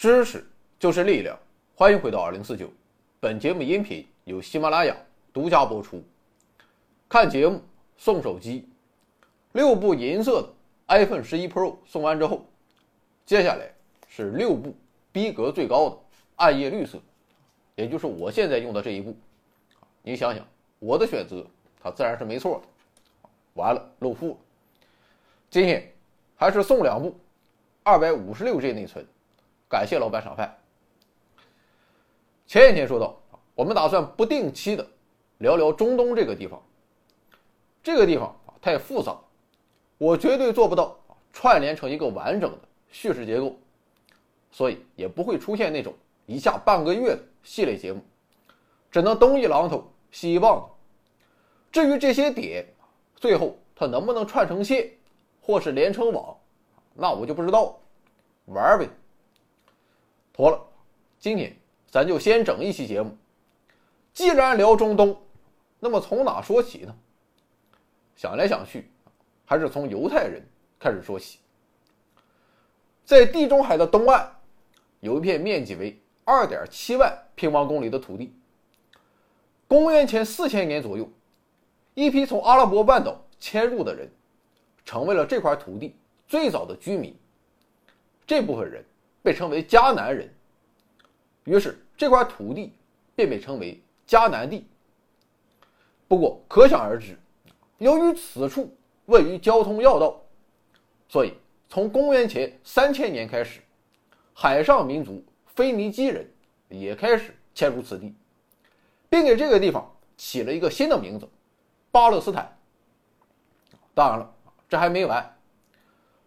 知识就是力量，欢迎回到2049。本节目音频由喜马拉雅独家播出。看节目送手机，6部银色的 iPhone 11 Pro 送完之后，接下来是6部逼格最高的暗夜绿色，也就是我现在用的这一部。你想想，我的选择它自然是没错的。完了，露富了。今天还是送2部 256G 内存，感谢老板赏饭。前几天说到，我们打算不定期的聊聊中东这个地方。这个地方太复杂，我绝对做不到串联成一个完整的叙事结构，所以也不会出现那种一下半个月的系列节目，只能东一榔头西一棒子。至于这些点，最后它能不能串成线，或是连成网，那我就不知道，玩呗。妥了，今天咱就先整一期节目。既然聊中东，那么从哪说起呢？想来想去，还是从犹太人开始说起。在地中海的东岸，有一片面积为 2.7 万平方公里的土地。公元前4000年左右，一批从阿拉伯半岛迁入的人，成为了这块土地最早的居民。这部分人被称为迦南人，于是这块土地便被称为迦南地。不过可想而知，由于此处位于交通要道，所以从公元前3000年开始，海上民族腓尼基人也开始迁入此地，并给这个地方起了一个新的名字，巴勒斯坦。当然了，这还没完。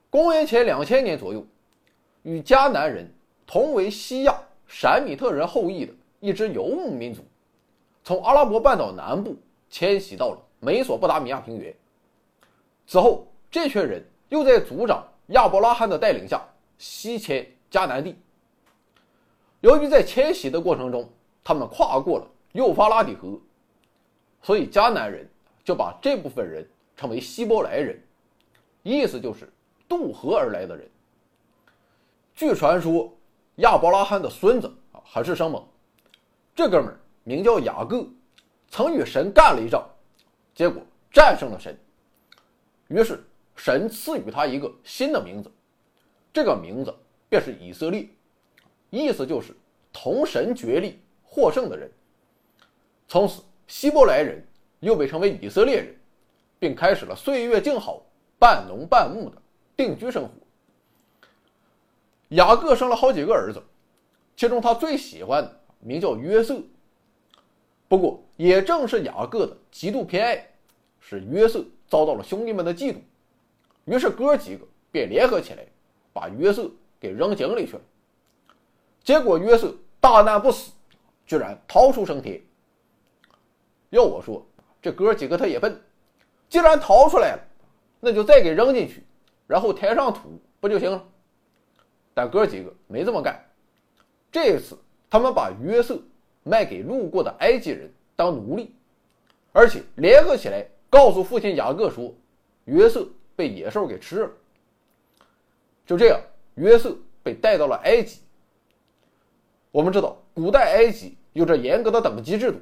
公元前2000年左右，与迦南人同为西亚闪米特人后裔的一支游牧民族，从阿拉伯半岛南部迁徙到了美索不达米亚平原。此后，这群人又在族长亚伯拉罕的带领下西迁迦南地。由于在迁徙的过程中，他们跨过了幼发拉底河，所以迦南人就把这部分人称为希伯来人，意思就是渡河而来的人。据传说，亚伯拉罕的孙子还是生猛，这哥们儿名叫雅各，曾与神干了一仗，结果战胜了神，于是神赐予他一个新的名字，这个名字便是以色列，意思就是同神决力获胜的人。从此，希伯来人又被称为以色列人，并开始了岁月静好、半农半牧的定居生活。雅各生了好几个儿子，其中他最喜欢的名叫约瑟。不过也正是雅各的极度偏爱，使约瑟遭到了兄弟们的嫉妒，于是哥几个便联合起来把约瑟给扔井里去了。结果约瑟大难不死，居然逃出升天。要我说，这哥几个他也笨，既然逃出来了，那就再给扔进去，然后填上土不就行了？但哥几个没这么干，这次他们把约瑟卖给路过的埃及人当奴隶，而且联合起来告诉父亲雅各说，约瑟被野兽给吃了。就这样，约瑟被带到了埃及。我们知道，古代埃及有着严格的等级制度，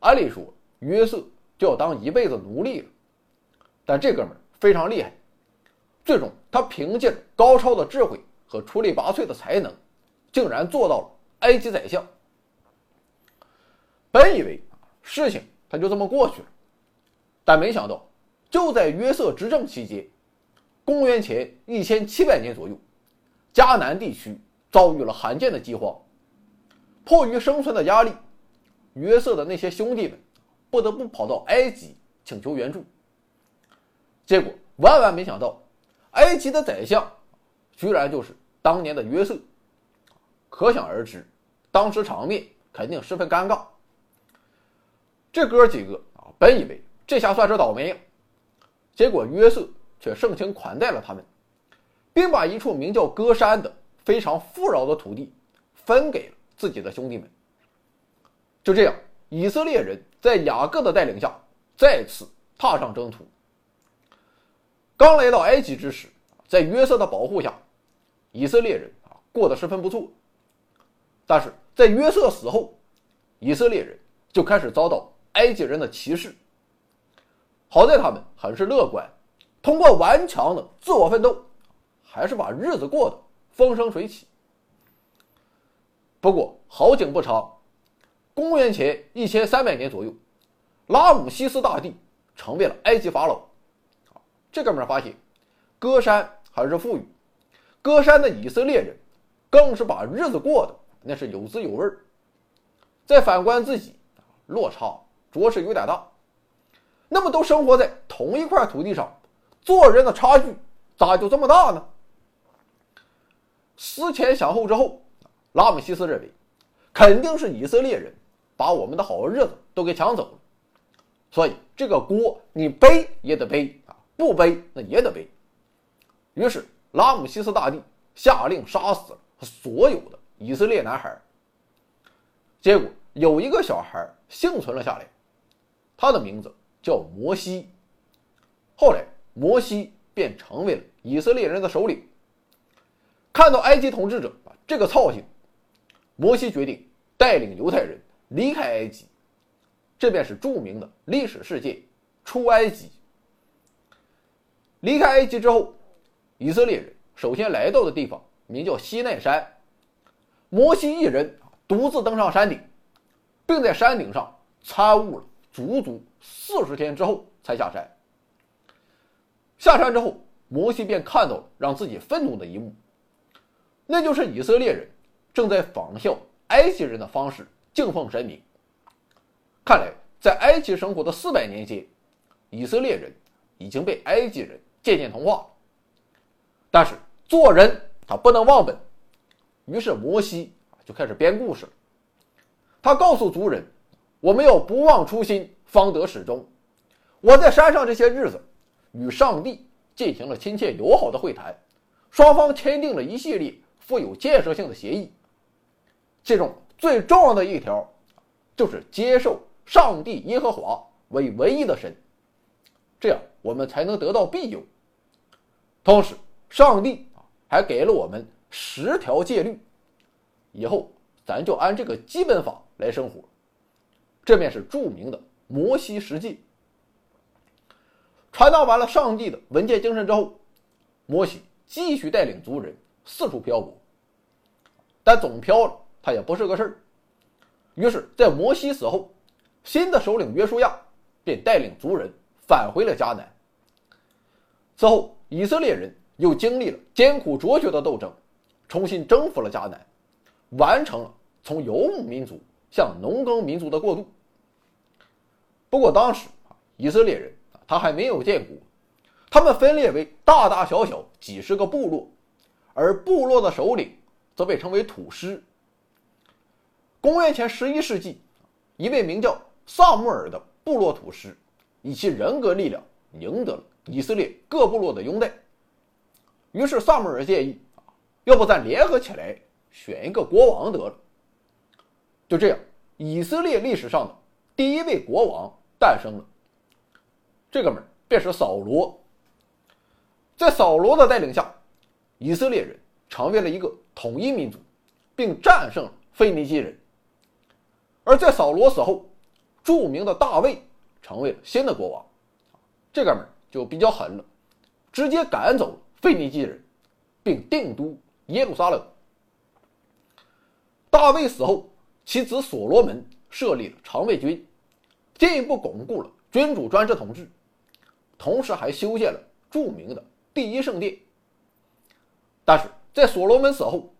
按理说约瑟就要当一辈子奴隶了，但这哥们非常厉害，最终他凭借着高超的智慧和出类拔萃的才能，竟然做到了埃及宰相。本以为事情他就这么过去了，但没想到就在约瑟执政期间，公元前1700年左右，迦南地区遭遇了罕见的饥荒。迫于生存的压力，约瑟的那些兄弟们不得不跑到埃及请求援助。结果万万没想到，埃及的宰相居然就是当年的约瑟。可想而知，当时场面肯定十分尴尬。这哥几个本以为这下算是倒霉了，结果约瑟却盛情款待了他们，并把一处名叫歌山的非常富饶的土地分给了自己的兄弟们。就这样，以色列人在雅各的带领下再次踏上征途。刚来到埃及之时，在约瑟的保护下，以色列人过得十分不错。但是在约瑟死后，以色列人就开始遭到埃及人的歧视。好在他们很是乐观，通过顽强的自我奋斗，还是把日子过得风生水起。不过好景不长，公元前1300年左右，拉姆西斯大帝成为了埃及法老。这哥们发现歌珊还是富裕，歌珊的以色列人更是把日子过得那是有滋有味。再反观自己，落差着实有点大。那么都生活在同一块土地上，做人的差距咋就这么大呢？思前想后之后，拉姆西斯认为肯定是以色列人把我们的好日子都给抢走了，所以这个锅你背也得背，不背那也得背。于是拉姆西斯大帝下令杀死了所有的以色列男孩，结果有一个小孩幸存了下来，他的名字叫摩西。后来摩西便成为了以色列人的首领。看到埃及统治者这个操行，摩西决定带领犹太人离开埃及，这便是著名的历史事件出埃及。离开埃及之后，以色列人首先来到的地方名叫西奈山。摩西一人独自登上山顶，并在山顶上参悟了足足40天之后才下山。下山之后，摩西便看到了让自己愤怒的一幕，那就是以色列人正在仿效埃及人的方式敬奉神明。看来在埃及生活的400年间，以色列人已经被埃及人渐渐同化。但是做人他不能忘本，于是摩西就开始编故事了。他告诉族人，我们要不忘初心，方得始终。我在山上这些日子与上帝进行了亲切友好的会谈，双方签订了一系列富有建设性的协议，其中最重要的一条就是接受上帝耶和华为唯一的神，这样我们才能得到庇佑。同时上帝还给了我们10条戒律，以后咱就按这个基本法来生活。这便是著名的摩西十诫。传达完了上帝的文件精神之后，摩西继续带领族人四处漂泊，但总漂了他也不是个事儿。于是在摩西死后，新的首领约书亚便带领族人返回了迦南。此后以色列人又经历了艰苦卓绝的斗争，重新征服了迦南，完成了从游牧民族向农耕民族的过渡。不过当时以色列人他还没有建国，他们分裂为大大小小几十个部落，而部落的首领则被称为土师。公元前11世纪，一位名叫萨穆尔的部落土师以其人格力量赢得了以色列各部落的拥戴。于是萨穆尔建议，要不咱联合起来选一个国王得了。就这样，以色列历史上的第一位国王诞生了，这哥们便是扫罗。在扫罗的带领下，以色列人成为了一个统一民族，并战胜了腓尼基人。而在扫罗死后，著名的大卫成为了新的国王，这哥们就比较狠了，直接赶走了腓尼基人，并定都耶路撒冷。大卫死后，其子所罗门设立了常卫军，进一步巩固了君主专制统治，同时还修建了著名的第一圣殿。但是在所罗门死后，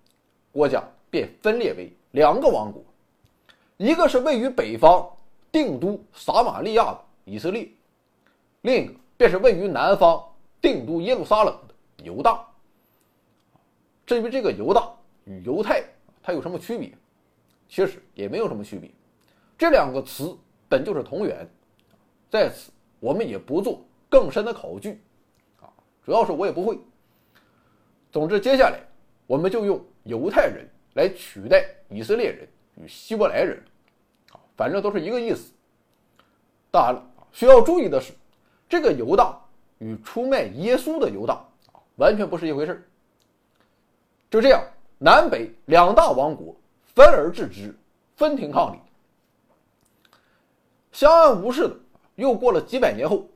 国家便分裂为2个王国，一个是位于北方定都撒玛利亚的以色列，另一个便是位于南方定都耶路撒冷的犹大。至于这个犹大与犹太它有什么区别？其实也没有什么区别，这2个词本就是同源，在此我们也不做更深的考据，主要是我也不会。总之接下来我们就用犹太人来取代以色列人与希伯来人，反正都是一个意思。当然了，需要注意的是，这个犹大与出卖耶稣的犹大完全不是一回事。就这样，南北两大王国分而治之，分庭抗礼。相安无事的又过了几百年后，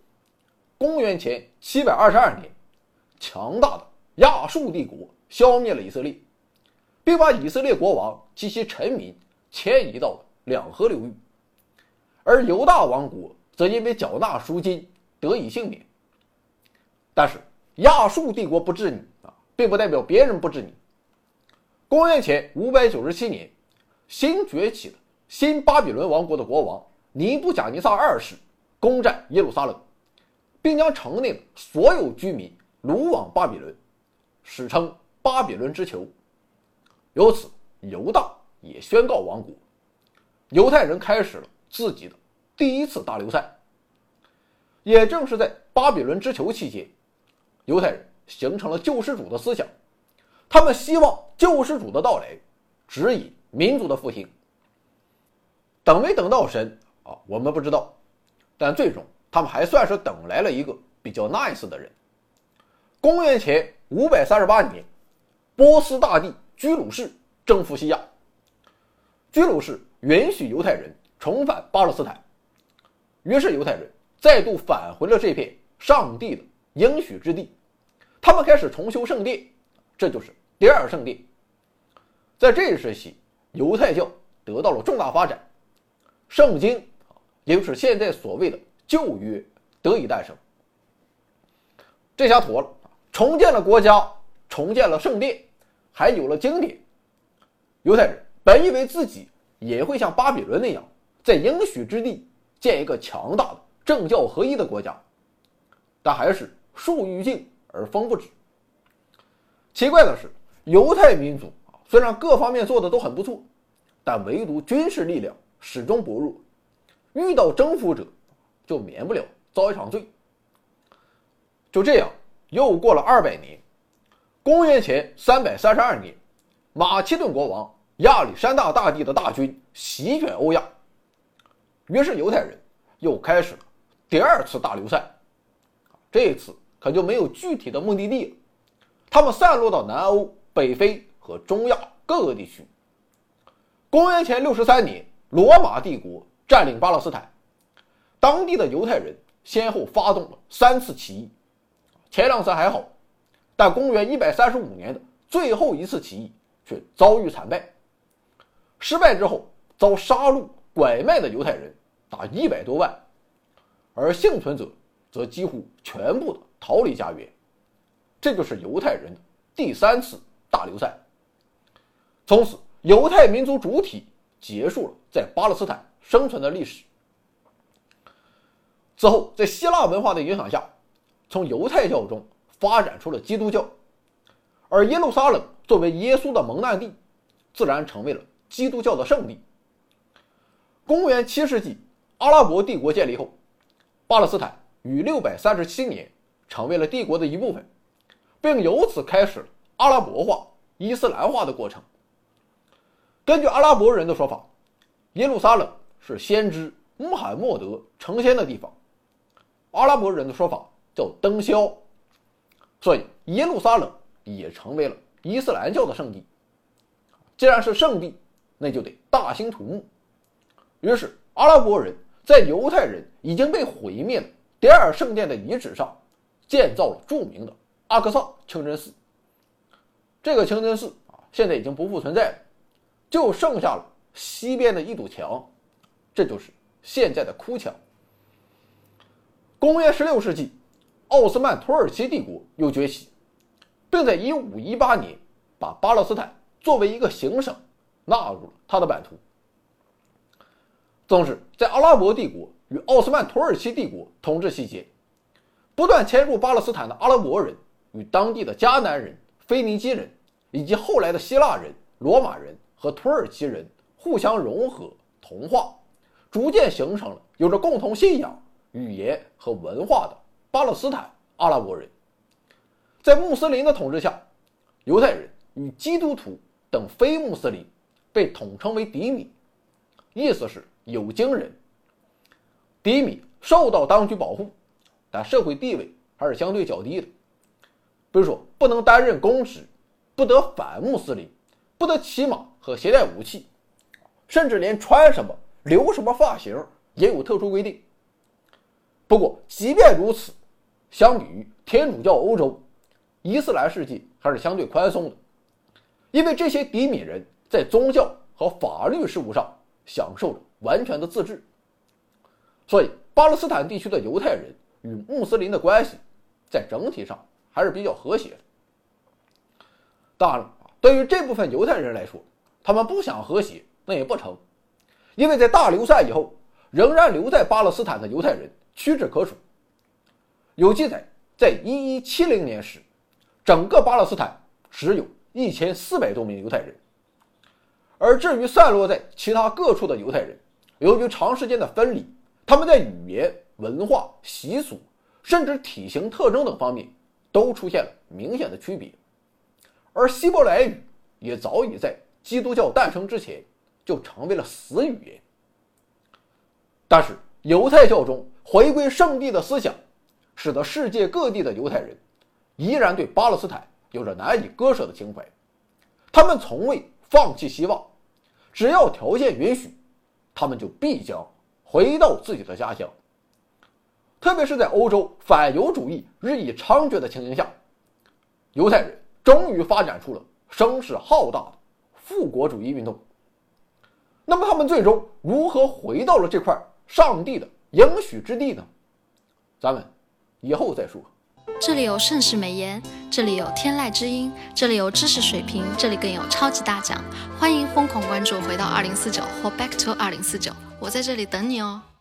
公元前722年，强大的亚述帝国消灭了以色列，并把以色列国王及其臣民迁移到了两河流域，而犹大王国则因为缴纳赎金得以幸免。但是亚述帝国不治你并不代表别人不治你。公元前597年，新崛起的新巴比伦王国的国王尼布甲尼撒二世攻占耶路撒冷，并将城内的所有居民掳往巴比伦，史称巴比伦之囚。由此犹大也宣告亡国，犹太人开始了自己的第一次大流散。也正是在巴比伦之囚期间，犹太人形成了救世主的思想，他们希望救世主的到来指引民族的复兴。等没等到神我们不知道，但最终他们还算是等来了一个比较 nice 的人。公元前538年，波斯大帝居鲁士征服西亚，居鲁士允许犹太人重返巴勒斯坦，于是犹太人再度返回了这片上帝的应许之地，他们开始重修圣殿，这就是第二圣殿。在这一时期，犹太教得到了重大发展，圣经也就是现在所谓的旧约得以诞生。这下妥了，重建了国家，重建了圣殿，还有了经典。犹太人本以为自己也会像巴比伦那样在应许之地建一个强大的政教合一的国家，但还是树欲静而风不止。奇怪的是，犹太民族虽然各方面做的都很不错，但唯独军事力量始终薄弱，遇到征服者就免不了遭一场罪。就这样又过了200年，公元前332年，马其顿国王亚历山大大帝的大军席卷欧亚，于是犹太人又开始了第二次大流散。这一次可就没有具体的目的地了，他们散落到南欧、北非和中亚各个地区。公元前63年，罗马帝国占领巴勒斯坦，当地的犹太人先后发动了3次起义，前两次还好，但公元135年的最后一次起义却遭遇惨败。失败之后，遭杀戮拐卖的犹太人达100多万，而幸存者则几乎全部的逃离家园。这就是犹太人的第3次大流散。从此，犹太民族主体结束了在巴勒斯坦生存的历史。此后，在希腊文化的影响下，从犹太教中发展出了基督教，而耶路撒冷作为耶稣的蒙难地，自然成为了基督教的圣地。公元7世纪，阿拉伯帝国建立后，巴勒斯坦于637年成为了帝国的一部分，并由此开始了阿拉伯化、伊斯兰化的过程。根据阿拉伯人的说法，耶路撒冷是先知穆罕默德成仙的地方，阿拉伯人的说法叫登霄，所以耶路撒冷也成为了伊斯兰教的圣地。既然是圣地，那就得大兴土木，于是阿拉伯人在犹太人已经被毁灭的第二圣殿的遗址上建造了著名的阿克萨清真寺。这个清真寺现在已经不复存在了，就剩下了西边的一堵墙，这就是现在的哭墙。公元16世纪，奥斯曼土耳其帝国又崛起，并在1518年把巴勒斯坦作为一个行省纳入了它的版图。总之，在阿拉伯帝国与奥斯曼土耳其帝国统治期间，不断迁入巴勒斯坦的阿拉伯人与当地的迦南人、腓尼基人以及后来的希腊人、罗马人和土耳其人互相融合同化，逐渐形成了有着共同信仰、语言和文化的巴勒斯坦阿拉伯人。在穆斯林的统治下，犹太人与基督徒等非穆斯林被统称为迪米，意思是有经人。迪米受到当局保护，但社会地位还是相对较低的，比如说不能担任公职，不得反穆斯林，不得骑马和携带武器，甚至连穿什么、留什么发型也有特殊规定。不过，即便如此，相比于天主教欧洲，伊斯兰世界还是相对宽松的，因为这些迪米人在宗教和法律事务上享受着完全的自治。所以，巴勒斯坦地区的犹太人与穆斯林的关系在整体上还是比较和谐的。当然了，对于这部分犹太人来说，他们不想和谐那也不成，因为在大流散以后，仍然留在巴勒斯坦的犹太人屈指可数。有记载，在1170年时，整个巴勒斯坦只有1400多名犹太人，而至于散落在其他各处的犹太人，由于长时间的分离，他们在语言、文化、习俗甚至体型特征等方面都出现了明显的区别。而希伯来语也早已在基督教诞生之前就成为了死语言。但是犹太教中回归圣地的思想，使得世界各地的犹太人依然对巴勒斯坦有着难以割舍的情怀，他们从未放弃希望，只要条件允许，他们就必将回到自己的家乡。特别是在欧洲反犹主义日益猖獗的情形下，犹太人终于发展出了声势浩大的复国主义运动。那么他们最终如何回到了这块上帝的应许之地呢？咱们以后再说。这里有盛世美颜，这里有天籁之音，这里有知识水平，这里更有超级大奖。欢迎疯狂关注回到2049或 Back to 2049，我在这里等你哦。